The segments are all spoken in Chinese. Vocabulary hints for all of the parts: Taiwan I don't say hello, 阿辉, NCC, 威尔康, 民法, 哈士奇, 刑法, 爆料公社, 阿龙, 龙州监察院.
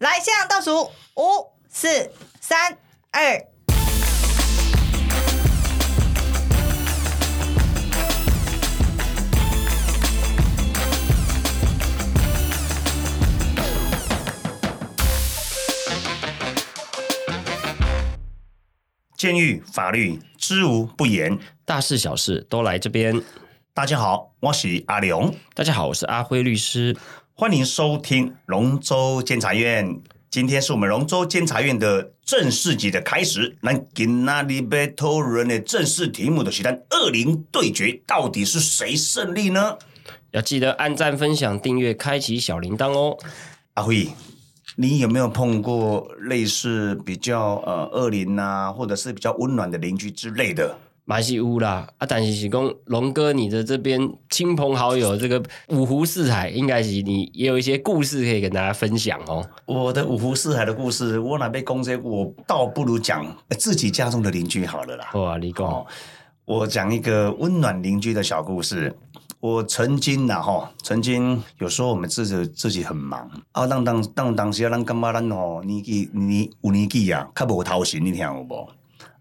来，现在倒数5、4、3、2。监狱、法律，知无不言，大事小事都来这边。大家好，我是阿龙。大家好，我是阿辉律师。欢迎收听龙州监察院。今天是我们龙州监察院的正式集的开始。那今天要讨论的正式题目就是恶灵对决，到底是谁胜利呢？要记得按赞、分享、订阅、开启小铃铛哦。阿辉，你有没有碰过类似比较恶邻啊，或者是比较温暖的邻居之类的？嘛是有啦，啊，但是说龙哥你的这边亲朋好友这个五湖四海，应该是你也有一些故事可以跟大家分享哦。我的五湖四海的故事，我哪被攻击，我倒不如讲自己家中的邻居好了啦。哇，你讲，哦，我讲一个温暖邻居的小故事。我曾经有时候我们自己很忙啊，当时咱感觉咱吼年纪有年纪啊，较无头神，你听有无？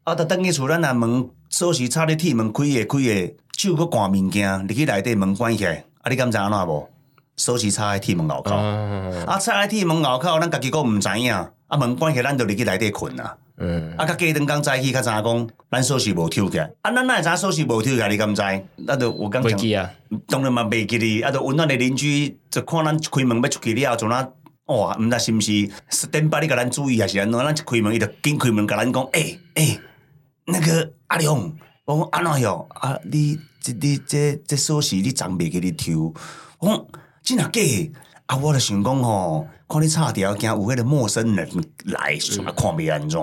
啊，就等于厝咱啊门锁匙插咧铁门开个，手搁掼物件入去内底门关起来，啊，你敢知安怎无？锁匙插喺铁门后口，啊，插喺铁门后口，咱家己搁唔知影，啊，门关起来，咱就入去内底困啦。啊，甲隔顿刚早起，较早讲，咱锁匙无抽起来。啊，咱哪会知锁匙无抽起来？你敢知？啊，就我刚讲，当然嘛袂记哩。啊，就温暖的邻居，就看咱开门要出去了，从哪哇，唔知是唔是？顶摆你甲咱注意还是安怎？咱一开门，伊就紧开门甲咱讲，欸，那个阿龙，我讲安怎哟？啊，你这锁匙你长袂记哩抽？我讲真啊假？啊，我就想讲吼，看你插条，惊有迄个陌生人来，什么看袂安怎？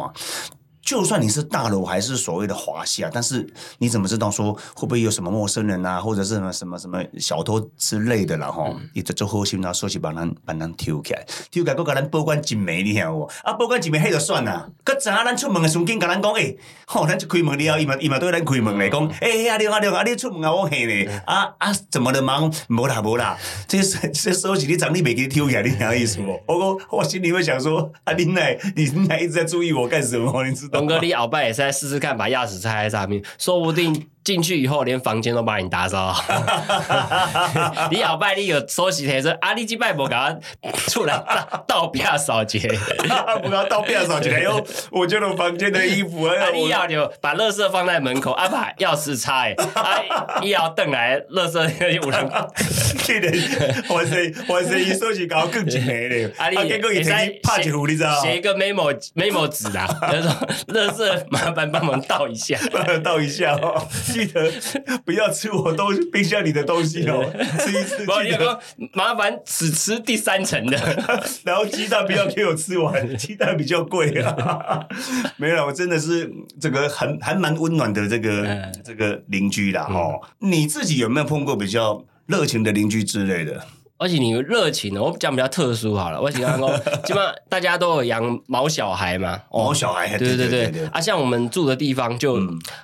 就算你是大楼还是所谓的华夏，但是你怎么知道说会不会有什么陌生人啊，或者是什么小偷之类的啦？吼，伊就做好心啦，说是把咱抽起来，抽起来，佮咱保管一暝，你听无？啊，保管一暝，迄就算啦。佮知影咱出门的瞬间，甲咱讲，吼，咱就开门了，伊嘛对咱开门来讲，阿亮，你出门啊，我吓咧，怎么了嘛？无啦，这手机你长你袂记抽起来，你听意思无？我心里会想说，啊，你奶一直在注意我干什么？你知道？龙哥，你鳌拜也是在试试看，把钥匙插在上面，说不定进去以后连房间都把你打扫。你鳌拜你有收起提说，啊，你这摆无搞出来倒壁扫街，无搞倒壁扫街，然后我就弄房间的衣服，啊，你要就把垃圾放在门口，啊，把钥匙插，啊，一摇凳来，垃圾有人，去的，我是一收起搞更紧嘞嘞，啊，你结果也才怕起糊，你知道？写一个 memo 纸啊，他说。垃圾麻烦帮忙倒一下，倒一下哦！记得不要吃我冰箱里的东西哦，吃一次。你有说麻烦只吃第三层的，然后鸡蛋不要给我吃完，鸡蛋比较贵啊。没有，我真的是这个还蛮温暖的这个邻居啦哦。你自己有没有碰过比较热情的邻居之类的？而且你热情的，我讲比较特殊好了。我讲说，基本上大家都有养毛小孩嘛，毛小孩，对。啊，像我们住的地方，就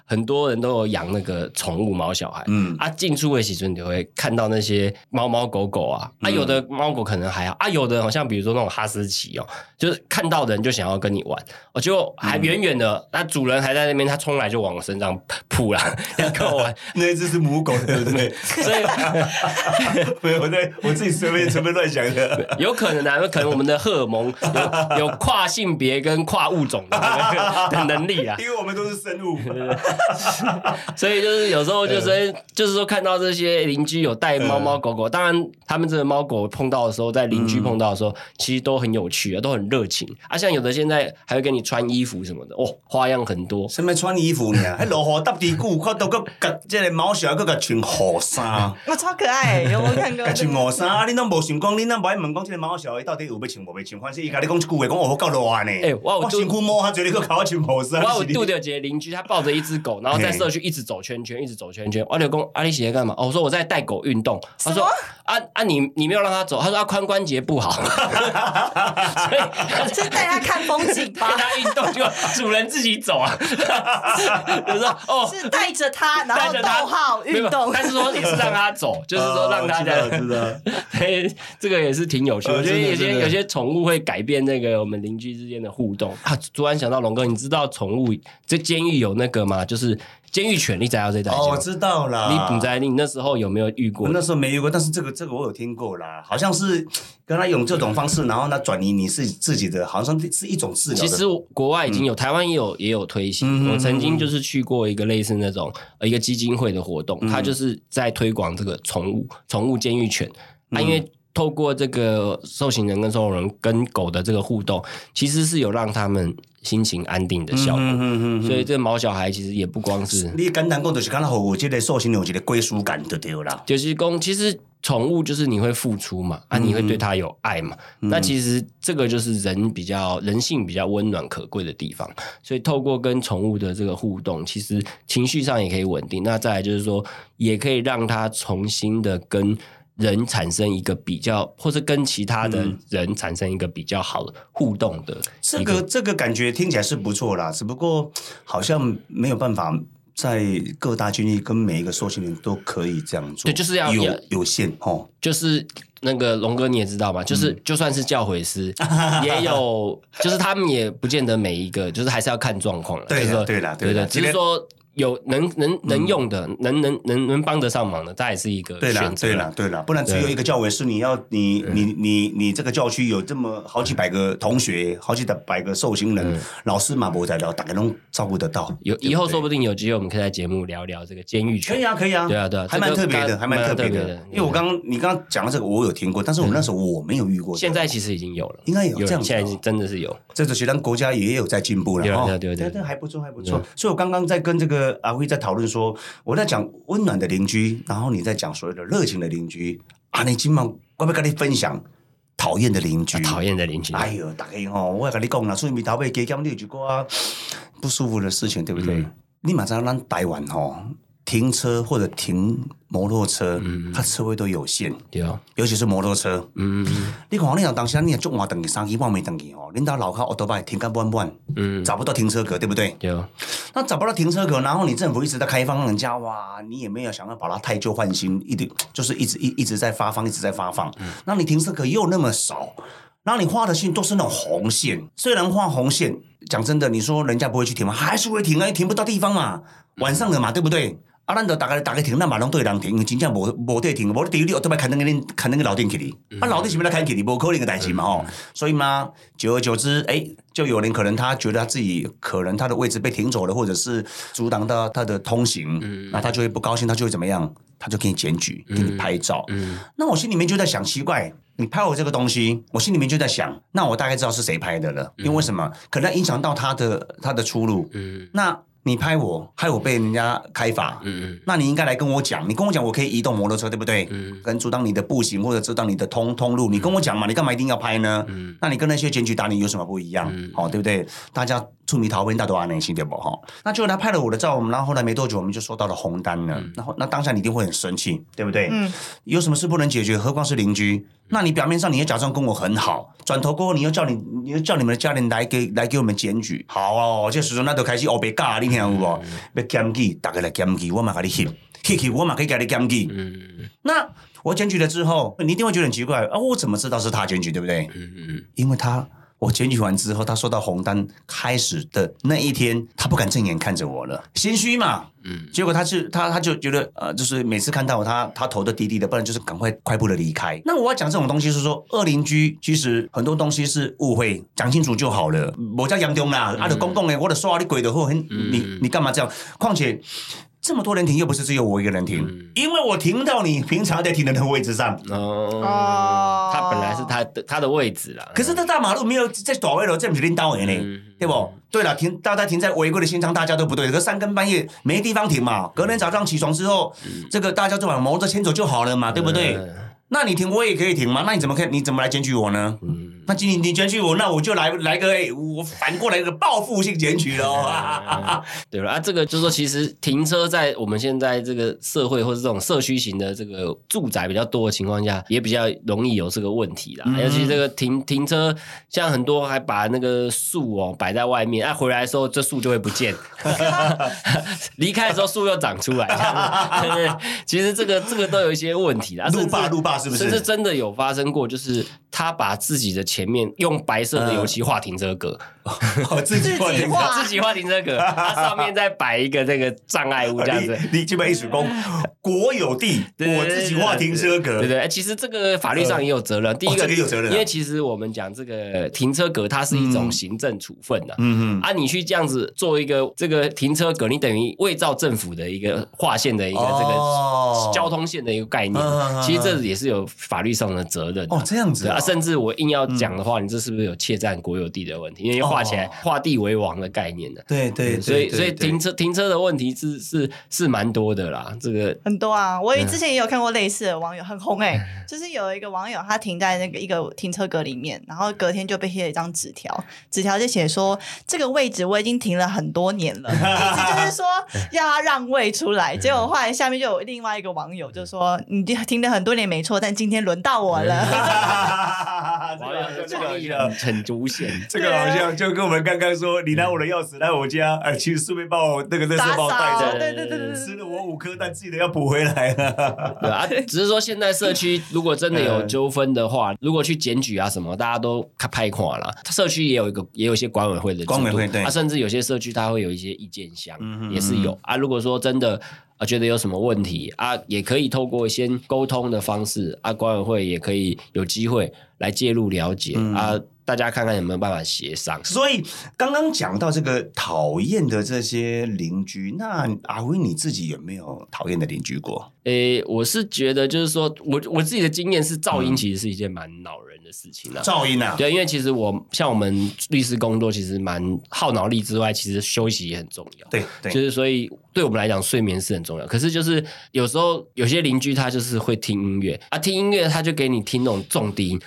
很多人都有养那个宠物毛小孩。啊，进出的时阵你就会看到那些猫猫狗狗啊，啊，有的猫狗可能还好，啊，有的好像比如说那种哈士奇哦，就是看到人就想要跟你玩，我就还远远的，那主人还在那边，他冲来就往我身上扑啦，要跟我玩。那只是母狗，对不对？所以，没有我。随便乱想的，有可能啊，可能我们的荷尔蒙有跨性别跟跨物种 的能力啊，因为我们都是生物，所以就是有时候就是说看到这些邻居有带猫猫狗狗，当然他们这个猫狗碰到的时候，在邻居碰到的时候，其实都很有趣啊，都很热情啊，像有的现在还会跟你穿衣服什么的，哦，花样很多。什么穿衣服呢？还落雨搭地裤，看到个这个毛小个穿雨衫，我超可爱，有没有看过？穿雨衫。啊！你拢无想讲，你拢无爱问讲，这个猫小孩到底有要穿无要穿？反正伊家你讲一句话，讲我够热呢。我辛苦摸，他觉得你个搞穿毛衫。我有拄到一个邻居，他抱着一只狗，然后在社区一直走圈圈。我就讲阿里姐在干嘛？我说我在带狗运动。他说啊你没有让他走。他说他髋关节不好，所以就带他看风景，带他运动，就主人自己走啊。就说哦，是带着他，然后逗号运动。但是说也是让他走，就是说让大家。这个也是挺有趣的。我觉得有些宠物会改变那个我们邻居之间的互动啊。突然想到龙哥，你知道宠物这监狱有那个吗？就是监狱犬，你知道这代？哦，我知道啦。你不知道你那时候有没有遇过？我那时候没遇过，但是这个我有听过啦，好像是跟他用这种方式，然后他转移你是自己的，好像是一种治疗。其实国外已经有，台湾也有推行。我曾经就是去过一个类似那种一个基金会的活动，他就是在推广这个宠物监狱犬啊，因为透过这个受刑人跟受刑人跟狗的这个互动，其实是有让他们心情安定的效果。所以这毛小孩其实也不光是你简单讲，就是看到我这个受刑人有一个归属感就对了。就是讲，其实宠物就是你会付出嘛，啊，你会对它有爱嘛。那其实这个就是人性比较温暖可贵的地方。所以透过跟宠物的这个互动，其实情绪上也可以稳定。那再来就是说，也可以让它重新的跟人产生一个比较，或是跟其他的人产生一个比较好的互动的。这个感觉听起来是不错啦，只不过好像没有办法在各大军力跟每一个受刑人都可以这样做。对，就是要有限哦。就是那个龙哥你也知道嘛，就是就算是教誨师也有，就是他们也不见得每一个，就是还是要看状况。对啦对啦对啦，只是说有能用的，能帮得上忙的，这也是一个选择。对啦，对啦，不然只有一个教委是你这个教区有这么好几百个同学，好几百个受刑人，老师嘛不在了，大家都照顾得到。以后说不定有机会，我们可以在节目聊聊这个监狱犬。可以啊，可以啊，对啊，对啊，还蛮特别的，还蛮特别的。因为你刚刚讲到这个，我有听过，但是我那时候我没有遇过。现在其实已经有了，应该有这样，现在真的是有。这个学堂国家也有在进步了，对对对，这还不错，还不错。所以我刚刚在跟这个阿辉在讨论说，我在讲温暖的邻居，然后你在讲所谓的热情的邻居啊，你今晚我要跟你分享讨厌的邻居，讨厌的邻居。哎呦，大家吼，我跟你讲啦，所以咪头尾加减你有一个不舒服的事情，对不对？你马上咱台湾吼，停车或者停摩托车，它车位都有限，对啊，尤其是摩托车。你看你讲当时你也足晚等去，三更半暝等去哦，恁到楼下奥多拜停个弯弯，找不到停车格，对不对？对啊。那找不到停车格，然后你政府一直在开放，人家哇，你也没有想要把它汰旧换新，一直在发放。那你停车格又那么少，然后你画的线都是那种红线，虽然画红线，讲真的，你说人家不会去停吗？还是会停啊，停不到地方嘛，晚上了嘛，对不对？啊，咱就大家停，咱嘛拢对人停，真正无地停，无地你都咪砍那个老店去哩，啊老店是咪来砍去哩，无可能个代志嘛吼。所以嘛，久而久之，哎，就有人可能他觉得他自己可能他的位置被停走了，或者是阻挡到他的通行，那他就会不高兴，他就会怎么样？他就给你检举，给你拍照。那我心里面就在想，奇怪，你拍我这个东西，我心里面就在想，那我大概知道是谁拍的了，因为什么？可能影响到他的出路。那你拍我，害我被人家开罚，那你应该来跟我讲，你跟我讲，我可以移动摩托车，对不对？跟阻挡你的步行或者阻挡你的通路，你跟我讲嘛，你干嘛一定要拍呢？那你跟那些检举打你有什么不一样？好，对不对？大家出米逃兵，大家都安内心对不？哈，那就他拍了我的照，然后后来没多久我们就收到了红单了，然后那当下你一定会很生气，对不对？有什么事不能解决，何况是邻居？那你表面上你要假装跟我很好，转头过后你又叫你们的家人来给我们检举。好哦，这时候那就开始黑白尬，你听有无？要检举，大家来检举，我嘛给你翕，我嘛可以给你检举。那我检举了之后，你一定会觉得很奇怪啊！我怎么知道是他检举，对不对？因为我检举完之后，他收到红单开始的那一天，他不敢正眼看着我了，心虚嘛。结果他就觉得就是每次看到我，他头都低低的，不然就是赶快快步的离开。那我要讲这种东西是说，恶邻居其实很多东西是误会，讲清楚就好了，没这么严重啦。就公共的，我就说你鬼的后，你干嘛这样？况且这么多人停，又不是只有我一个人停，因为我停到你平常在停的那个位置上。哦，他本来是他的位置啦。可是这大马路没有这大位了，这不是领导人呢，对不？对了，大家停在违规的现场，大家都不对。可三更半夜没地方停嘛，隔天早上起床之后，这个大家就把摩托车牵走就好了嘛，对不对？那你停我也可以停嘛，那你怎么来检举我呢？那今年你检举我，那我就来个，我反过来一个报复性检举喽。对了啊，这个就是说，其实停车在我们现在这个社会或是这种社区型的这个住宅比较多的情况下，也比较容易有这个问题啦。尤其这个停车，像很多还把那个树哦摆在外面，啊回来的时候这树就会不见，离开的时候树又长出来。对对，其实这个都有一些问题啦。路霸是不是？甚至真的有发生过，就是他把自己的前面用白色的油漆画停车格，自己画停车格，它上面再摆一个那个障碍物这样子。你基本艺术工，国有地，我自己画停车格，对对。其实这个法律上也有责任，第一个有责任，因为其实我们讲这个停车格，它是一种行政处分的。嗯嗯。啊，你去这样子做一个这个停车格，你等于伪造政府的一个划线的一个这个交通线的一个概念。其实这也是有法律上的责任。哦，这样子啊。甚至我硬要讲的话，你这是不是有窃占国有地的问题？因为画起来画地为王的概念的，对对，所以停车的问题是蛮多的啦，这个很多啊。我之前也有看过类似的网友很红就是有一个网友他停在那个一个停车格里面，然后隔天就被贴了一张纸条就写说这个位置我已经停了很多年了，意思就是说要他让位出来。结果后来下面就有另外一个网友就说你停了很多年没错，但今天轮到我了。这个很无限，这个好像就跟我们刚刚说，你拿我的钥匙来我家，其实顺便帮我那个垃圾包带走，对，吃了我5颗，但自己的要补回来了。对啊，只是说现在社区如果真的有纠纷的话，如果去检举啊什么，大家都拍垮了。社区也有一些管委会的管委会，对啊，甚至有些社区它会有一些意见箱，也是有啊。如果说真的。觉得有什么问题啊，也可以透过先沟通的方式啊，管委会也可以有机会来介入了解啊，大家看看有没有办法协商。所以刚刚讲到这个讨厌的这些邻居，那阿威你自己有没有讨厌的邻居过？我是觉得就是说我自己的经验是噪音其实是一件蛮恼人的事情啊。噪音啊，对，因为其实我们律师工作其实蛮耗脑力之外，其实休息也很重要。对，就是所以对我们来讲睡眠是很重要。可是就是有时候有些邻居他就是会听音乐啊，听音乐他就给你听那种重低音，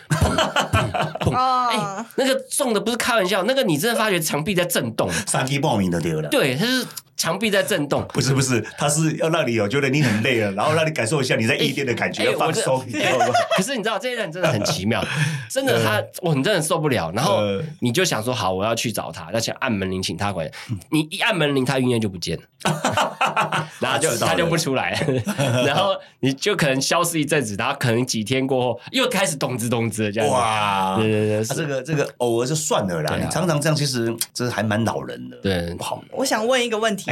那个重的不是开玩笑，那个你真的发觉墙壁在震动，三 D 报名的对了，对，它是。墙壁在震动，不是，它是要让你觉得你很累了，然后让你感受一下你在夜店的感觉，要放松。可是你知道这些人真的很奇妙，真的他我真的受不了，然后你就想说好，我要去找他，要想按门铃请他回来，你一按门铃，他音乐就不见了，然后他就不出来了，然后你就可能消失一阵子，然后可能几天过后又开始咚吱咚吱的这样。哇，对，这个偶尔就算了啦，常常这样其实这还蛮恼人的。对，我想问一个问题。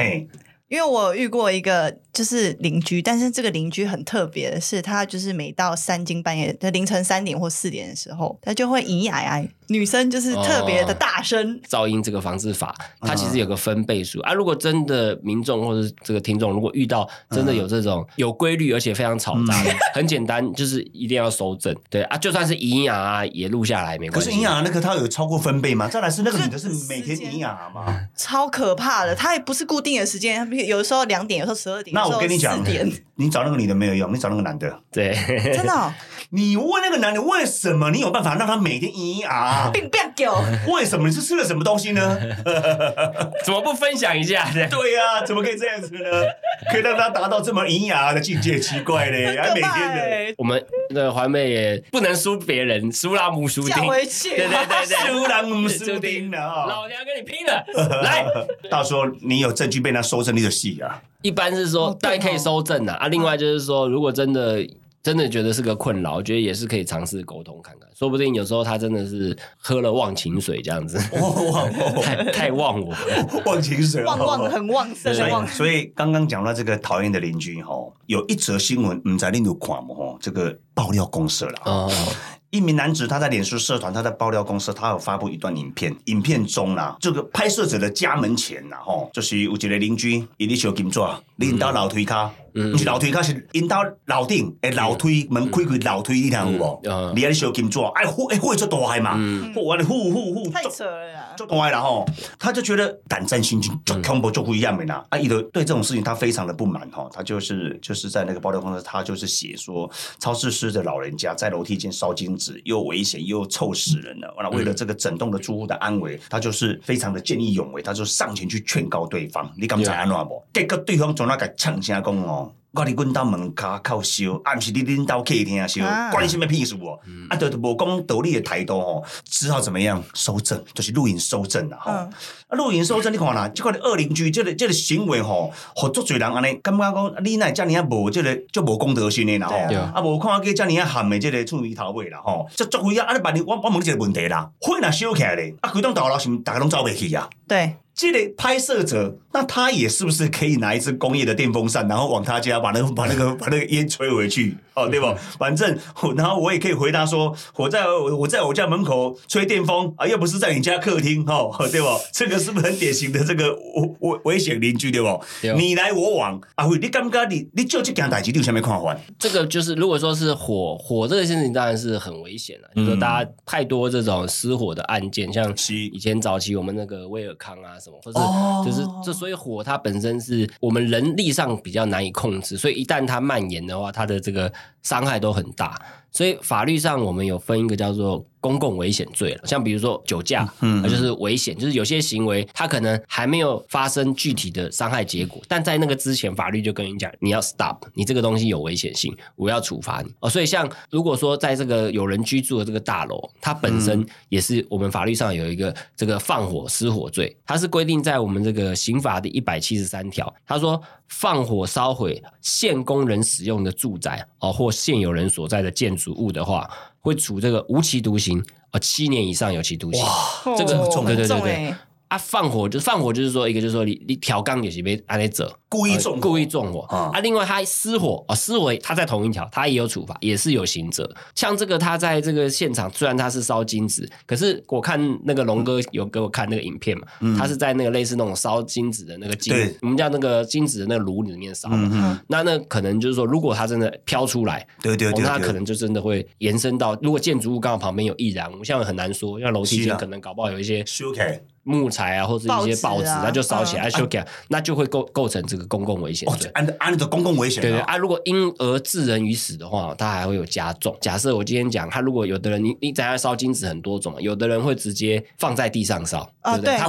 因为我遇过一个就是邻居，但是这个邻居很特别的是，他就是每到3更半夜凌晨3点或4点的时候，他就会咿咿呀呀，女生就是特别的大声。噪音这个防治法，它其实有个分贝数啊。如果真的民众或者这个听众，如果遇到真的有这种有规律而且非常吵杂的，很简单，就是一定要收正。对啊，就算是咿咿呀呀也录下来没关系。可是咿呀那个它有超过分贝吗？再来是那个女的是每天咿呀嘛，超可怕的。它也不是固定的时间。有的时候2点，有时候12点，那我跟你讲，你找那个女的没有用，你找那个男的，对，真的、哦。你问那个男的为什么你有办法让他每天咿咿啊，并不要狗，为什么你是吃了什么东西呢？怎么不分享一下？对呀、啊，怎么可以这样子呢？可以让他达到这么咿呀的境界，奇怪嘞，还每天的。我们的环妹也不能输别人，输拉姆输丁，叫回去，对，输拉姆输丁的啊、哦，老娘跟你拼了！来，到时候你有证据被他收证，你就戏啊。一般是说，大家可以收证啊。另外就是说，如果真的觉得是个困扰，我觉得也是可以尝试沟通看看，说不定有时候他真的是喝了忘情水这样子，太忘我，忘情水，很旺盛。所以刚刚讲到这个讨厌的邻居吼，有一则新闻，不知道你有看吗？吼，这个爆料公社啦。一名男子他在脸书社团，他在爆料公司，他有发布一段影片。影片中啦、这个拍摄者的家门前啦，就是有一个邻居，他在烧金纸，你到楼梯下，毋是楼梯，较是因兜楼顶诶楼梯门开开楼梯，你听有无？你遐咧烧金纸，哎火哎火足大害嘛，火安尼呼，太扯了啦，足大害啦吼！他就觉得胆战心惊，足恐怖足不一样的啦。啊，伊就对这种事情他非常的不满哈，他就是在那个爆料公司，他就是写说超市师的老人家在楼梯间烧金纸，又危险又臭死人了。完了，为了这个整栋的住户的安危，他就是非常的见义勇为，他就上前去劝告对方，你敢知安怎无？结果对方从那个呛声讲哦。我伫阮家门口靠烧，啊，毋是你恁家客厅烧，关你什么屁事哦？啊，就无讲道理的态度吼，只好怎么样收证，就是录影收证啦吼。啊，录影收证你看啦，即款的恶邻居，这个行为吼，好足侪人安尼，感觉讲你乃遮尼啊无这个足无公德心的啦吼，啊无看见遮尼啊含的这个臭鱼头尾啦吼，这作为啊，安尼万一我问你一个问题啦，火若烧起来咧，啊，规栋大楼是毋大家拢走袂去啊？对。这类拍摄者，那他也是不是可以拿一支工业的电风扇，然后往他家把那个烟吹回去，哦，对吧？反正，然后我也可以回答说，我在我家门口吹电风啊，又不是在你家客厅，哦，对吧？这个是不是很典型的这个危险邻居，对吧？对你来我往啊，你感觉你就这件代志，你有啥物看法？这个就是如果说是火这个事情，当然是很危险了，就是说大家太多这种失火的案件，像以前早期我们那个威尔康啊。什么，或是就是这，所以火它本身是我们人力上比较难以控制，所以一旦它蔓延的话，它的这个伤害都很大。所以法律上我们有分一个叫做公共危险罪了，像比如说酒驾，就是危险，就是有些行为它可能还没有发生具体的伤害结果，但在那个之前，法律就跟你讲，你要 stop， 你这个东西有危险性，我要处罚你。哦，所以像如果说在这个有人居住的这个大楼，它本身也是我们法律上有一个这个放火失火罪，它是规定在我们这个刑法的173条，它说放火烧毁现供人使用的住宅，哦，或现有人所在的建筑物的话，会处这个无期徒刑，7年以上有期徒刑。哇，这个很重，对对对对。啊，放火就是说一个就是说你调缸也是被安尼者故意纵火啊。另外他失火哦，失火他在同一条，他也有处罚，也是有刑责。像这个他在这个现场，虽然他是烧金纸，可是我看那个龙哥有给我看那个影片嘛，他是在那个类似那种烧金纸的那个我们叫那个金纸的那个炉里面烧嘛。那可能就是说，如果他真的飘出来，对，那可能就真的会延伸到，如果建筑物刚好旁边有易燃物，像很难说，像楼梯间可能搞不好有一些木材啊，或者一些报纸，那就烧起来，烧起来，那就会构成这个公共危险罪。按着公共危险，对啊，如果因而致人于死的话，它还会有加重。假设我今天讲，他如果有的人，你在他烧金纸很多种，有的人会直接放在地上烧，对不对？他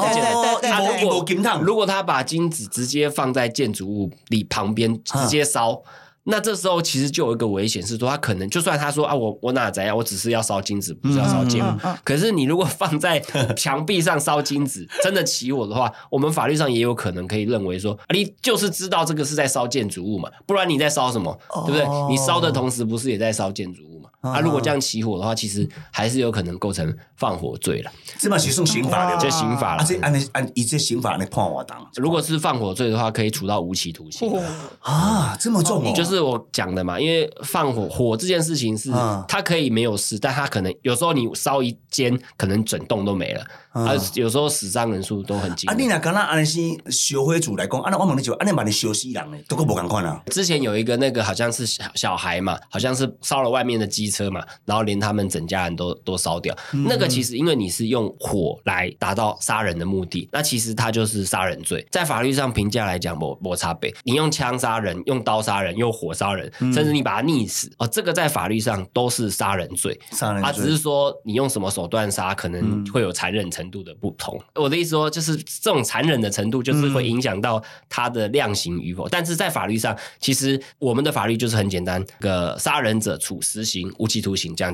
如果他把金纸直接放在建筑物里旁边直接烧。那这时候其实就有一个危险是说，他可能就算他说啊，我哪怎样，我只是要烧金纸，不是要烧建物。可是你如果放在墙壁上烧金纸，真的起火的话，我们法律上也有可能可以认为说，啊，你就是知道这个是在烧建筑物嘛，不然你在烧什么，对不对？你烧的同时不是也在烧建筑物嘛？啊，如果这样起火的话，其实还是有可能构成放火罪了。这嘛是算刑法的，这刑法了。这按以这刑法来判我当。如果是放火罪的话，可以处到无期徒刑。啊，这么重哦！就是我讲的嘛，因为放火这件事情是，它可以没有事，但它可能有时候你烧一间，可能整栋都没了。啊，有时候死伤人数都很惊人。啊，你若讲那安尼先烧火主来讲，啊，那我问你就，啊，你把你烧死人嘞，都够无敢看啊。之前有一个那个好像是小孩嘛，好像是烧了外面的机车嘛，然后连他们整家人都烧掉。那个其实因为你是用火来达到杀人的目的，那其实它就是杀人罪，在法律上评价来讲没差别。你用枪杀人、用刀杀人、用火杀人，甚至你把它溺死哦，这个在法律上都是杀人罪。杀人罪啊，只是说你用什么手段杀，可能会有残忍程度的不同。我的意思说，就是这种残忍的程度，就是会影响到它的量刑与否。但是在法律上，其实我们的法律就是很简单，个杀人者处死刑。无期徒刑，这样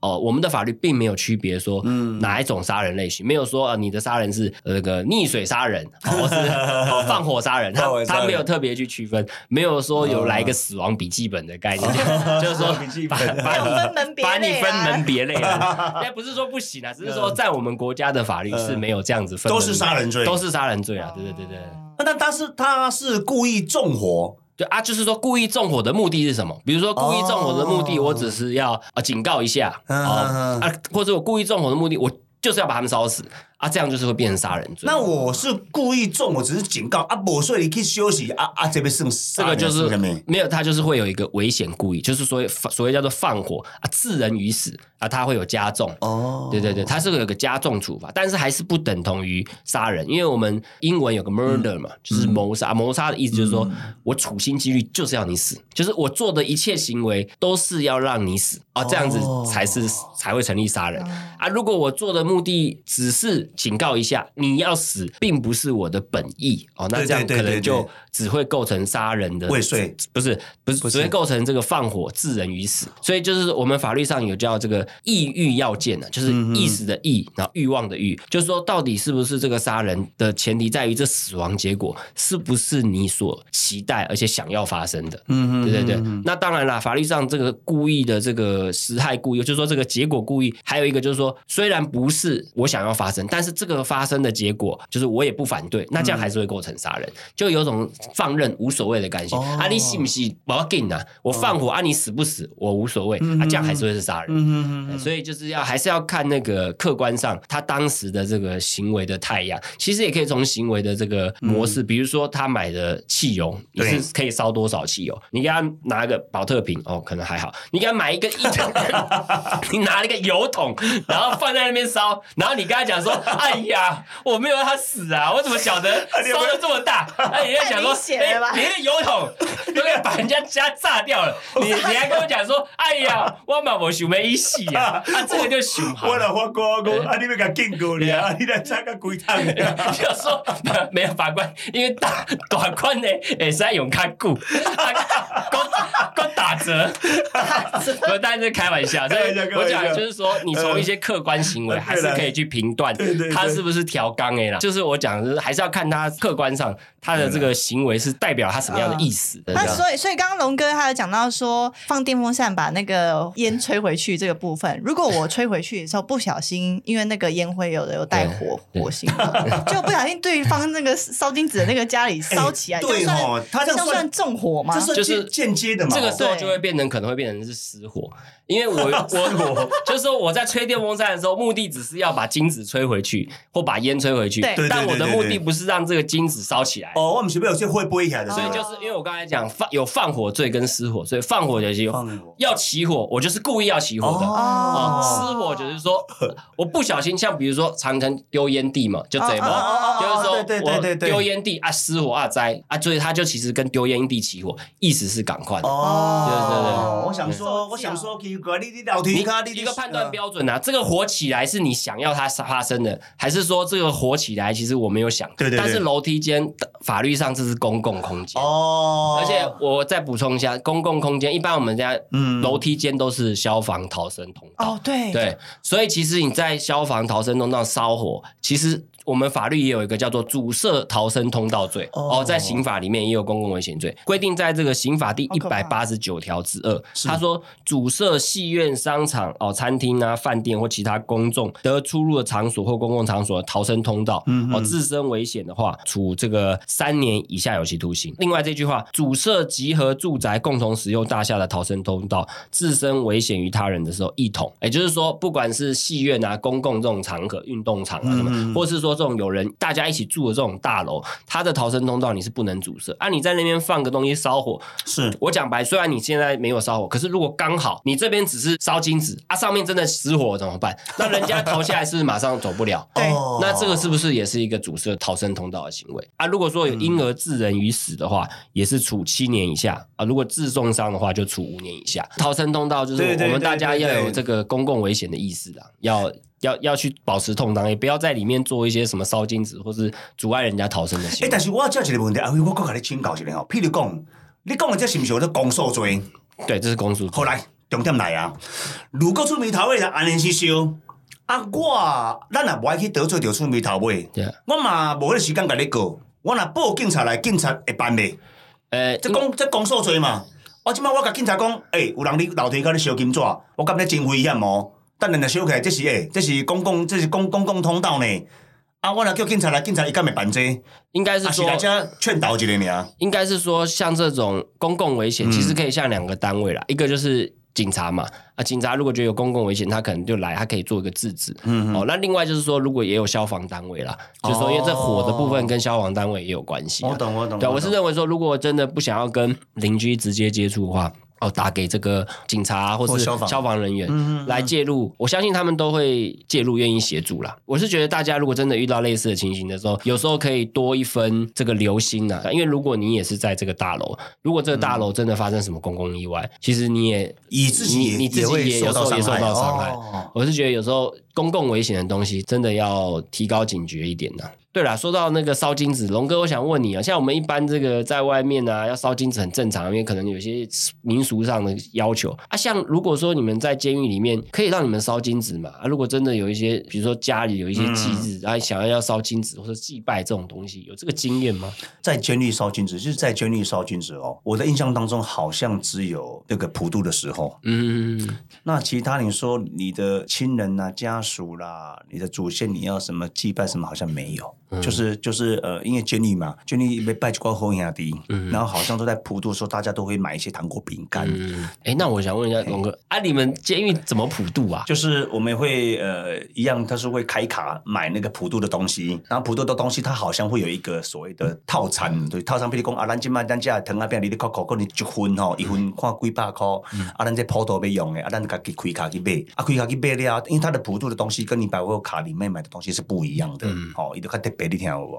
哦，我们的法律并没有区别说哪一种杀人类型，没有说你的杀人是那个溺水杀人，或是放火杀人，他没有特别去区分，没有说有来一个死亡笔记本的概念，就是说把你分门别类了。不是说不行啊，只是说在我们国家的法律是没有这样子分，都是杀人罪啊，对。那他是故意纵火。对啊，就是说故意纵火的目的是什么？比如说故意纵火的目的，我只是要警告一下，或者我故意纵火的目的，我就是要把他们烧死。啊，这样就是会变成杀人罪。那我是故意中，我只是警告啊，没睡你去休息啊啊，这边是这个就是没有，他就是会有一个危险故意，就是所谓叫做放火啊，致人于死啊，他会有加重哦，对对对，他是有一个加重处罚，但是还是不等同于杀人，因为我们英文有个 murder 嘛，就是谋杀，谋杀的意思就是说我处心积虑就是要你死，就是我做的一切行为都是要让你死啊，这样子才会成立杀人啊。如果我做的目的只是警告一下，你要死并不是我的本意哦，那这样可能就只会构成杀人的未遂，不是只会构成这个放火致人于死。所以就是我们法律上有叫这个意欲要件啊，就是意识的意，然后欲望的欲，就是说到底是不是这个杀人的前提在于这死亡结果是不是你所期待而且想要发生的？嗯，对对对。那当然啦，法律上这个故意的这个实害故意，就是说这个结果故意，还有一个就是说虽然不是我想要发生，但是这个发生的结果就是我也不反对，那这样还是会构成杀人，就有种放任无所谓的感觉、哦、啊，你是不是不要紧啊，我放火、哦、啊，你死不死我无所谓、嗯、啊，这样还是会是杀人、嗯嗯、所以就是要还是要看那个客观上他当时的这个行为的太阳，其实也可以从行为的这个模式、嗯、比如说他买的汽油，你是可以烧多少汽油，你给他拿个保特瓶哦，可能还好，你给他买一个1桶你拿一个油桶然后放在那边烧，然后你跟他讲说哎呀，我没有让他死啊！我怎么晓得烧得这么大？哎、啊，你在想说，哎、欸，连油桶都要把人家家炸掉了，你还跟我讲说，哎呀，我嘛无想要一死啊！啊，这个就想好。我来法官讲，啊，你要甲警告你啊，你来炸个鬼汤的。就说没有法官，因为大款的会使用较久，光打折。我当然是开玩笑，所以我讲就是说，你从一些客观行为还是可以去评断。他是不是调缸哎啦？就是我讲，就是还是要看他客观上他的这个行为是代表他什么样的意思。那所以刚刚龙哥他有讲到说，放电风扇把那个烟吹回去这个部分，如果我吹回去的时候不小心，因为那个烟灰有带火星，就不小心对方那个烧金纸的那个家里烧起来，对哦，他这算纵火吗？这是间接的嘛？这个时候就会变成可能会变成是失火，因为我就是说我在吹电风扇的时候，目的只是要把金纸吹回去。或把烟吹回去，但我的目的不是让这个金子烧起来。哦，我们随便有些会拨一下的。所以就是因为我刚才讲有放火罪跟失火，所以放火就是要起火，我就是故意要起火的。哦，失火就是说我不小心，像比如说常常丢烟蒂嘛，就这嘛，就是说我丢烟蒂啊，失火啊灾啊，所以它就其实跟丢烟蒂起火意思是赶快的。哦，对对对，我想说，你一个判断标准啊，这个火起来是你想要它发生的。还是说这个火起来，其实我没有想，对对对，但是楼梯间法律上这是公共空间哦，而且我再补充一下，公共空间一般我们家楼梯间都是消防逃生通道哦，对对，所以其实你在消防逃生通道烧火，其实。我们法律也有一个叫做阻塞逃生通道罪、oh. 哦，在刑法里面也有公共危险罪规定，在这个刑法第189条之2，他说阻塞戏院、商场、哦餐厅啊、饭店或其他公众得出入的场所或公共场所的逃生通道，哦自身危险的话，处这个3年以下有期徒刑。另外这句话，阻塞集合住宅共同使用大厦的逃生通道，自身危险于他人的时候1桶，也就是说，不管是戏院啊、公共这种场合、运动场啊什么，或是说。这种有人大家一起住的这种大楼，它的逃生通道你是不能阻塞啊！你在那边放个东西烧火，是我讲白，虽然你现在没有烧火，可是如果刚好你这边只是烧金纸啊，上面真的失火怎么办？那人家逃下来是不是马上走不了？对，那这个是不是也是一个阻塞逃生通道的行为啊？如果说有因而致人于死的话，也是处7年以下啊；如果致重伤的话，就处5年以下。逃生通道就是我们大家要有这个公共危险的意识啊，要去保持痛当，也不要在里面做一些什么烧金纸或是阻碍人家逃生的行为。但是我要讲一个问题，阿辉，我再给你请教一下哦。譬如讲，你讲的这是不是叫做公诉罪？对，这是公诉罪。好来，重点来啊！如果出眉头尾是安尼去烧，啊我，咱也不爱去得罪着出眉头尾。对。我嘛无迄个时间甲你告，我若报警察来，警察会办袂？这公诉罪嘛。我即摆我甲警察讲，有人咧楼梯甲咧烧金纸，我感觉真危险哦。但人家烧起来，这是公共通道呢。啊，我来叫警察来，警察一干没办这個，应该是说大家劝导一下你啊。应该是说，像这种公共危险，其实可以像2个单位啦，一个就是。警察嘛，啊，警察如果觉得有公共危险，他可能就来，他可以做一个制止。嗯，哦，那另外就是说，如果也有消防单位啦，哦、就是说因为这火的部分跟消防单位也有关系。我懂，我懂。对，我是认为说，如果真的不想要跟邻居直接接触的话，哦，打给这个警察或是消防人员来介入，我相信他们都会介入，愿意协助啦。我是觉得大家如果真的遇到类似的情形的时候，有时候可以多一分这个留心啊，因为如果你也是在这个大楼，如果这个大楼真的发生什么公共意外，其实你也你自己也有时候也受到伤害。哦、我是觉得有时候公共危险的东西真的要提高警觉一点啊。对啦，说到那个烧金纸，龙哥，我想问你啊，像我们一般这个在外面啊，要烧金纸很正常，因为可能有些民俗上的要求啊。像如果说你们在监狱里面可以让你们烧金纸嘛？啊，如果真的有一些，比如说家里有一些忌日，啊，想要烧金纸或者祭拜这种东西，有这个经验吗？在监狱烧金纸，就是在监狱烧金纸哦。我的印象当中好像只有那个普渡的时候，嗯，那其他你说你的亲人啊、家属啦、你的祖先，你要什么祭拜什么，好像没有。就是因为监狱嘛，监狱被拜几块红牙的，然后好像都在普渡的时候，大家都会买一些糖果饼干。那我想问一下龙哥啊，你们监狱怎么普渡啊？就是我们会一样，他是会开卡买那个普渡的东西，然后普渡的东西它好像会有一个所谓的套餐，对，套餐比如说啊，咱今麦咱家糖啊饼，你咧扣扣，可能一份吼，一份看几百块，啊，咱这普渡要用的，啊，咱家己开卡去买，啊，开卡去买了，因为它的普渡的东西跟你百货卡里面买的东西是不一样的，哦，伊就看。特别你听有无？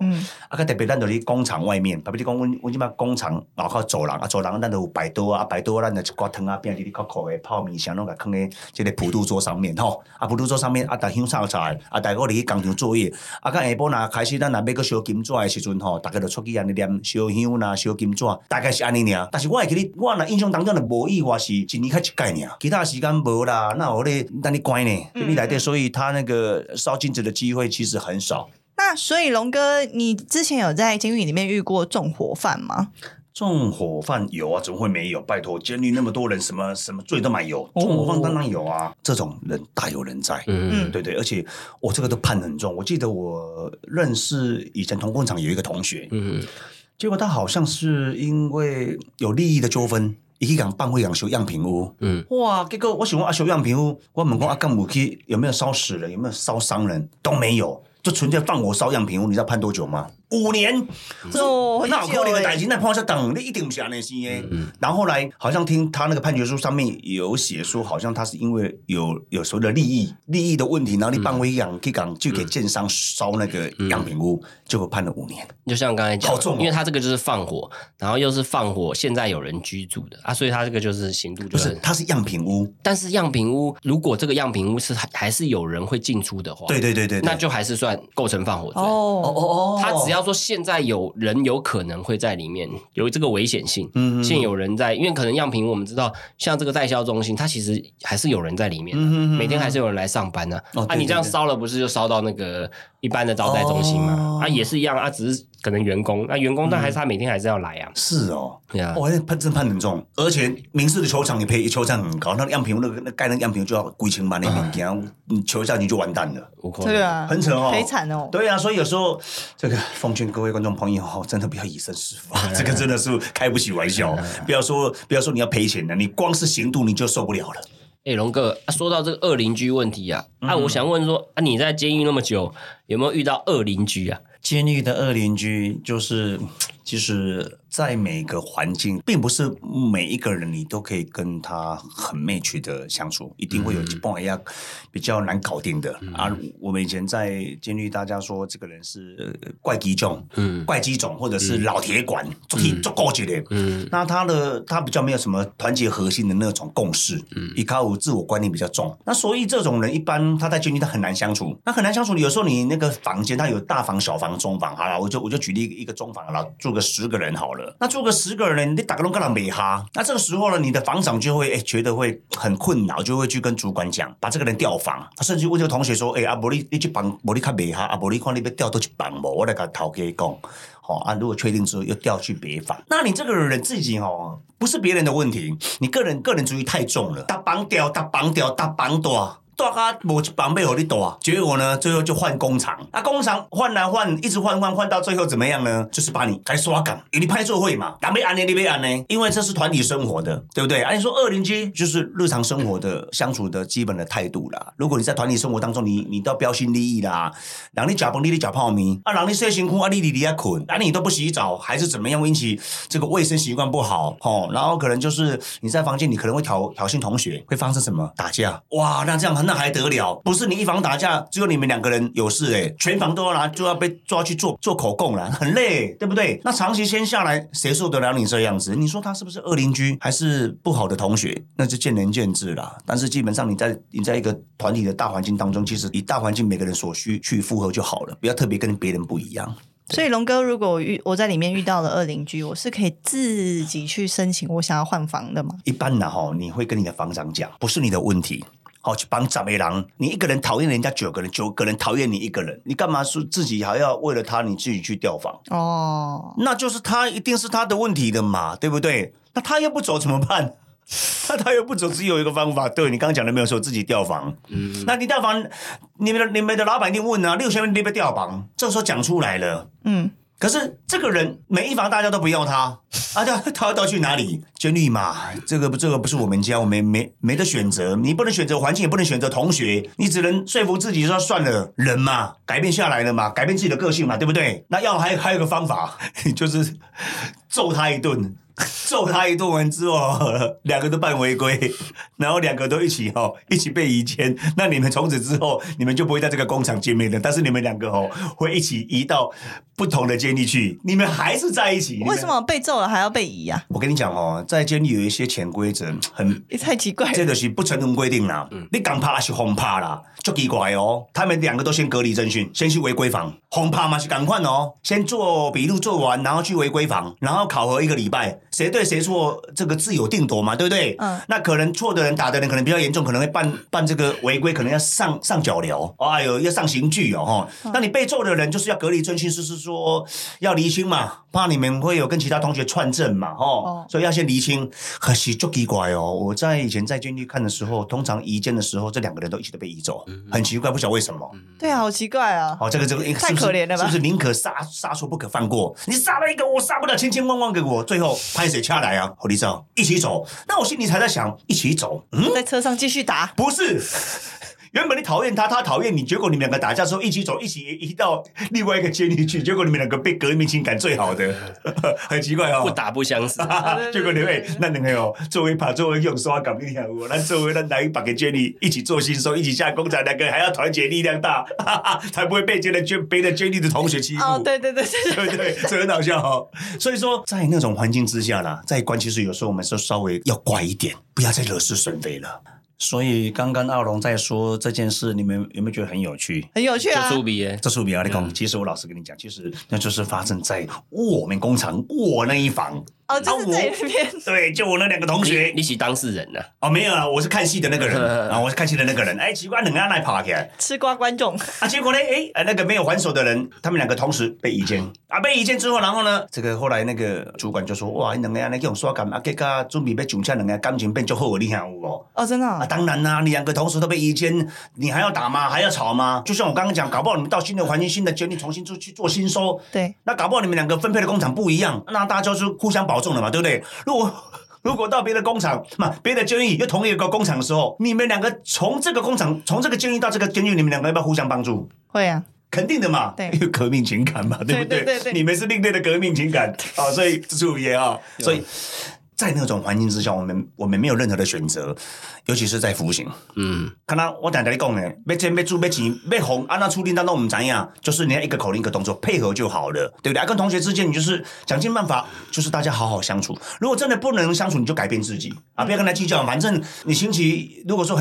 啊，佮特别咱就去工厂外面，特别你讲阮即摆工厂外口走廊啊，走廊咱就有摆桌啊，摆桌咱就一挂汤啊饼，你烤烤的泡面，啥拢甲放咧即个普渡桌上面吼。啊，普渡桌上面啊，大香烧茶，啊，大家入去工厂作业。啊，到下晡若开始，咱若要佮烧金纸的时阵吼，大家就出去安尼念烧香啦、烧金纸，大概是安尼尔。但是我会记哩，我若印象当中就无意外是一年较一届尔，其他时间无啦。那我咧等你关呢，你来对，所以他那个烧金纸的机会其实很少。那所以龙哥，你之前有在监狱里面遇过纵火犯吗？纵火犯有啊，怎么会没有？拜托，监狱那么多人，什么罪都蛮有。纵火犯当然有啊，这种人大有人在。嗯，对对，而且我这个都判很重。我记得我认识以前同工厂有一个同学，结果他好像是因为有利益的纠纷。伊去讲办会讲收样品屋，哇！结果我想讲啊，收样品屋，我问讲啊，干部去有没有烧死人，有没有烧伤人，都没有，就纯粹放火烧样品屋，你知道判多久吗？5年，那我扣你的代金，那判下等，你一定不是安尼生耶。然后后来好像听他那个判决书上面有写说，好像他是因为有所谓的利益的问题，然后你办回养去港就给建商烧那个样品屋，结果判了5年。就像刚才讲，因为他这个就是放火，然后又是放火，现在有人居住的啊，所以他这个就是刑度就是他是样品屋，但是样品屋如果这个样品屋是还是有人会进出的话，对，那就还是算构成放火罪。哦，他只要。他说现在有人有可能会在里面有这个危险性，现有人在，因为可能样品我们知道，像这个代销中心，它其实还是有人在里面，每天还是有人来上班呢。啊，你这样烧了，不是就烧到那个一般的招待中心嘛？啊，也是一样啊，只是可能员工，那员工但还是他每天还是要来啊。是哦，对啊，我真判很重，而且民事的球场你赔球场很高，那样品那盖那样品就要几千万的物件，你球下你就完蛋了，对啊，很惨哦，赔惨哦，对啊，所以有时候这个。奉劝各位观众朋友，真的不要以身试法，这个真的是开不起玩笑。不要说你要赔钱了，你光是刑度你就受不了了。龙哥，说到这个恶邻居问题啊，我想问说啊，你在监狱那么久，有没有遇到恶邻居啊？监狱的恶邻居就是，其实在每个环境，并不是每一个人你都可以跟他很 match 的相处，一定会有一帮一样比较难搞定的。我们以前在监狱，大家说这个人是怪鸡种，或者是老铁管，做勾结的。那他比较没有什么团结核心的那种共识，依靠自我观念比较重。那所以这种人一般他在监狱他很难相处，有时候你那个房间他有大房小房。中房好了，我就举例一个中房了，住个10个人好了。那住个10个人，你打个龙跟他没哈，那这个时候呢，你的房长就会觉得会很困扰，就会去跟主管讲，把这个人调房。甚至问这个同学说，啊，不你去房，不你较没哈，啊，不你看你要调到一房无，我来跟头家讲。如果确定之后又调去别房，那你这个人自己不是别人的问题，你个人主义太重了，打绑掉，大咖某榜被火力抖啊，结果呢，最后就换工厂啊，工厂换来换，一直换到最后怎么样呢？就是把你开刷岗，你拍做会嘛，哪被安呢？你被安呢？因为这是团体生活的，对不对？啊，你说二邻居就是日常生活的相处的基本的态度啦。如果你在团体生活当中，你都要标新立异啦，让你假崩，你假泡面啊，让你睡辛苦啊，你要困啊，你都不洗澡，还是怎么样？引起这个卫生习惯不好哦，然后可能就是你在房间，你可能会挑衅同学，会发生什么打架？哇，那这样那还得了？不是你一房打架，只有你们两个人有事哎、欸，全房都要就要被抓去做口供了，很累、欸，对不对？那长期先下来，谁受得了你这样子？你说他是不是恶邻居，还是不好的同学？那就见仁见智啦。但是基本上你在一个团体的大环境当中，其实以大环境每个人所需去符合就好了，不要特别跟别人不一样。所以龙哥，如果我在里面遇到了恶邻居，我是可以自己去申请我想要换房的吗？一般呢，哈，你会跟你的房长讲，不是你的问题。好，去帮长辈郎，你一个人讨厌人家九个人，九个人讨厌你一个人，你干嘛说自己还要为了他你自己去调房？哦，那就是他一定是他的问题的嘛，对不对？那他又不走怎么办？他又不走，只有一个方法。对，你刚刚讲的没有说自己调房，嗯，那你调房，你们的老板一定问啊，六千万你被调房，这时候讲出来了，嗯。可是这个人每一房大家都不要他啊，他要到去哪里？监狱嘛，这个不是我们家，我们没得选择。你不能选择环境，也不能选择同学，你只能说服自己说算了，人嘛，改变下来了嘛，改变自己的个性嘛，对不对？那要还有个方法，就是揍他一顿。揍他一顿完之后，两个都犯违规，然后两个都一起被移监。那你们从此之后，你们就不会在这个工厂见面了。但是你们两个会一起移到不同的监狱去。你们还是在一起。为什么被揍了还要被移啊？我跟你讲在监狱有一些潜规则，也太奇怪了。这就是不成文规定啦。你敢怕是轰怕啦，很奇怪哦。他们两个都先隔离侦讯，先去违规房。轰怕嘛是赶快哦，先做笔录做完，然后去违规房，然后考核一个礼拜。谁对谁错，这个自有定夺嘛，对不对？嗯，那可能错的人打的人可能比较严重，可能会办这个违规，可能要上脚镣，哎呦，要上刑具哦。那你被揍的人就是要隔离侦讯，就是说要厘清嘛，怕你们会有跟其他同学串证嘛，所以要先厘清。可是很奇怪哦，我在以前在监狱看的时候，通常移监的时候，这两个人都一起都被移走，很奇怪，不晓得为什么。对啊，好奇怪啊！哦，这个太可怜了吧？是不是宁可杀错不可放过？你杀了一个，我杀不了千千万万个我，最后。拍谁下来啊？好，你知道一起走。那我心里才在想，一起走，嗯，在车上继续打。不是，原本你讨厌他，他讨厌你，结果你们两个打架之后一起走，一起移到另外一个监狱去，结果你们两个被革命情感最好的，很奇怪哦，不打不相识。结果你们那两个作为把作为用刷搞定两我，那作为那来一把给监狱一起做新收，一起下工厂，两个还要团结力量大，才不会被别的监狱的同学欺负。哦，对对对对对对，这很搞笑哦。所以说，在那种环境之下啦，在关其实有时候我们稍微要乖一点，不要再惹是生非了。所以刚刚阿龙在说这件事，你们有没有觉得很有趣？很有趣啊！这粗鄙啊！你讲，其实我老实跟你讲，其实那就是发生在我们工厂我那一房。哦，就是这一边。对，就我那两个同学，你是当事人呢？哦，没有啊，我是看戏的那个人啊，我是看戏的那个人。哎，奇怪，两个人来爬起来，吃瓜观众啊。结果呢，哎，那个没有还手的人，他们两个同时被移监啊，被移监之后，然后呢，这个后来那个主管就说：“哇，两个人那用刷感啊，结果准备被上车，两个感情变就好，你看有无？”哦，真的啊。当然啦，你两个同时都被移监，你还要打吗？还要吵吗？就像我刚刚讲，搞不好你们到新的环境、新的监狱重新去做新收，对，那搞不好你们两个分配的工厂不一样，那大家就互相保重了嘛，对不对？如果到别的工厂嘛，别的监狱又同一个工厂的时候，你们两个从这个工厂、从这个监狱到这个监狱，你们两个要不要互相帮助？会啊。肯定的嘛，对，有革命情感嘛，对不对？对，你们是另类的革命情感啊，所以注意啊，所以。在那种环境之下，我们没有任何的选择，尤其是在服刑。嗯，看到我跟你讲呢，要钱要住要钱要红，啊那处理那都唔怎样，就是你要一个口令一个动作配合就好了，对不对？啊，跟同学之间你就是想尽办法，就是大家好好相处。如果真的不能相处，你就改变自己啊，不要跟他计较。反正你刑期如果说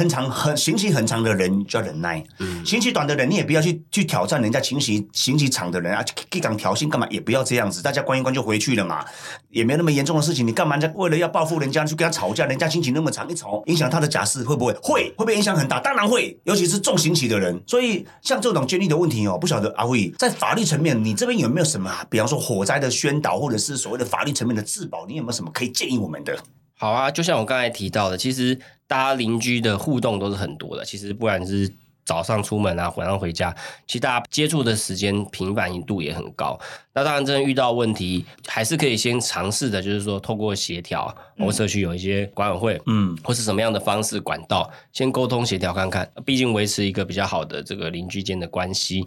刑期很长的人就要忍耐，刑期短的人你也不要去挑战人家刑期长的人啊，去讲挑衅干嘛？也不要这样子，大家关一关就回去了嘛，也没有那么严重的事情，你干嘛在？为了要报复人家，去跟他吵架，人家心情那么长，一吵影响他的假释，会不会？会不会影响很大？当然会，尤其是重刑期的人。所以像这种监狱的问题哦，不晓得阿辉在法律层面，你这边有没有什么，比方说火灾的宣导，或者是所谓的法律层面的自保，你有没有什么可以建议我们的？好啊，就像我刚才提到的，其实大家邻居的互动都是很多的，其实不然是早上出门啊，晚上回家，其实大家接触的时间频繁度也很高。那当然真的遇到问题还是可以先尝试的，就是说透过协调，我社区有一些管委会或是什么样的方式管道先沟通协调看看，毕竟维持一个比较好的这个邻居间的关系。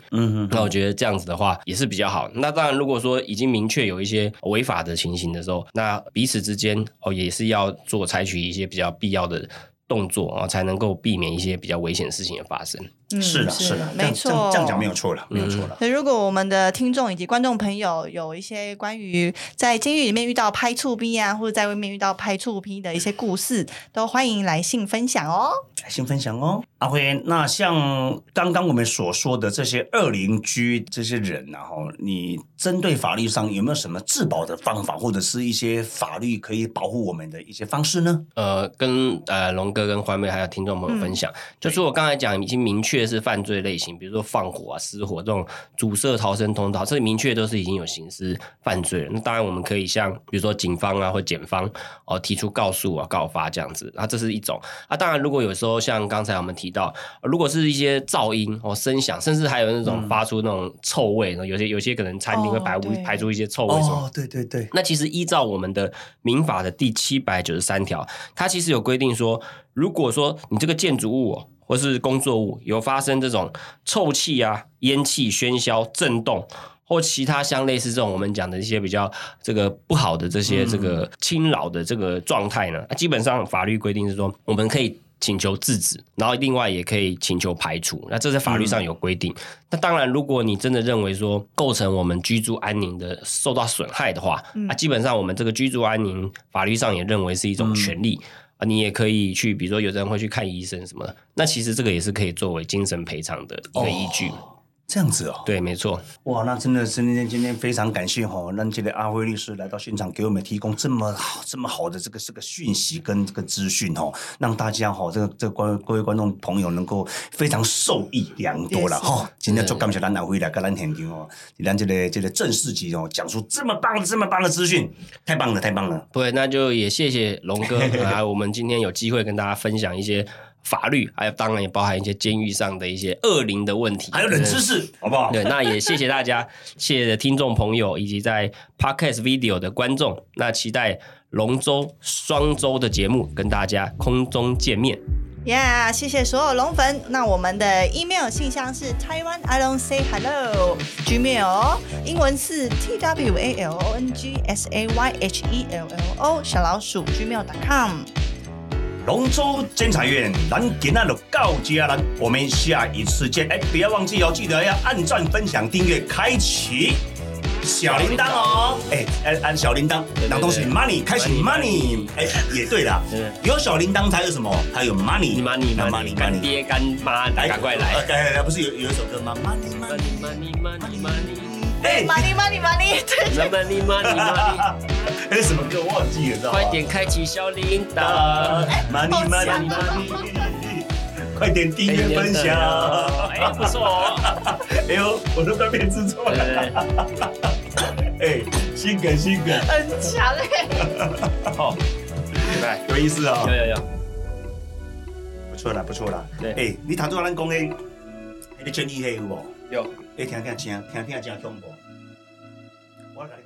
那我觉得这样子的话也是比较好。那当然如果说已经明确有一些违法的情形的时候，那彼此之间也是要采取一些比较必要的动作啊，才能够避免一些比较危险的事情的发生。是的，是的，没错，这样讲没有错了，没有错了。所以，如果我们的听众以及观众朋友有一些关于在监狱里面遇到拍触兵啊，或者在外面遇到拍触兵的一些故事，都欢迎来信分享哦。来信分享哦。阿辉，那像刚刚我们所说的这些恶邻居这些人啊，你针对法律上有没有什么自保的方法，或者是一些法律可以保护我们的一些方式呢？跟龙哥跟欢妹还有听众朋友分享，就是我刚才讲已经明确。是犯罪类型，比如说放火啊、失火这种阻塞逃生通道，这明确都是已经有刑事犯罪了。那当然，我们可以像比如说警方啊或检方提出告诉啊、告发这样子。啊，这是一种啊。当然，如果有时候像刚才我们提到，如果是一些噪音声响，甚至还有那种发出那种臭味，有些可能餐厅会排出一些臭味什么。对对对。那其实依照我们的民法的第793条，它其实有规定说，如果说你这个建筑物或是工作物有发生这种臭气啊、烟气、喧嚣、震动或其他像类似这种我们讲的一些比较这个不好的这些这个侵扰的这个状态呢，基本上法律规定是说我们可以请求制止，然后另外也可以请求排除，那这在法律上有规定。那当然如果你真的认为说构成我们居住安宁的受到损害的话，基本上我们这个居住安宁法律上也认为是一种权利啊，你也可以去，比如说有的人会去看医生什么的，那其实这个也是可以作为精神赔偿的一个依据。这样子哦，对，没错。哇，那真的是今天非常感谢让这个阿辉律师来到现场，给我们提供这么好的这个讯息跟这个资讯让大家各位观众朋友能够非常受益良多了今天就感谢咱阿辉来跟咱现场咱这个正式集讲出这么棒的资讯，太棒了。对，那就也谢谢龙哥我们今天有机会跟大家分享一些。法律还有当然也包含一些监狱上的一些恶邻的问题，还有冷知识好不好？对，那也谢谢大家谢谢听众朋友以及在 Podcast Video 的观众，那期待龙舟双舟的节目跟大家空中见面。谢谢所有龙粉。那我们的 email 信箱是 Taiwan I don't say hello Gmail， 英文是 TWALONGSAYHELLO 小老鼠 Gmail.com。龙舟监察院，咱今仔就到这了，我们下一次见。不要忘记记得要按赞、分享、订阅、开启小铃铛按小铃铛，那都是 money， 开启 money。也对啦，有小铃铛才有什么？才有 money。干爹干妈，赶快来！不是有一首歌吗 ？money。Money， 那什么歌忘记了，知道吗？快点开启小铃铛 ，Money， 快点订阅分享，不错哦，我都快变制作了，性格，很强好，明白，有意思啊，有，不错啦，你头先我们讲的，那个权利黑有无？有。听真恐怖，我来。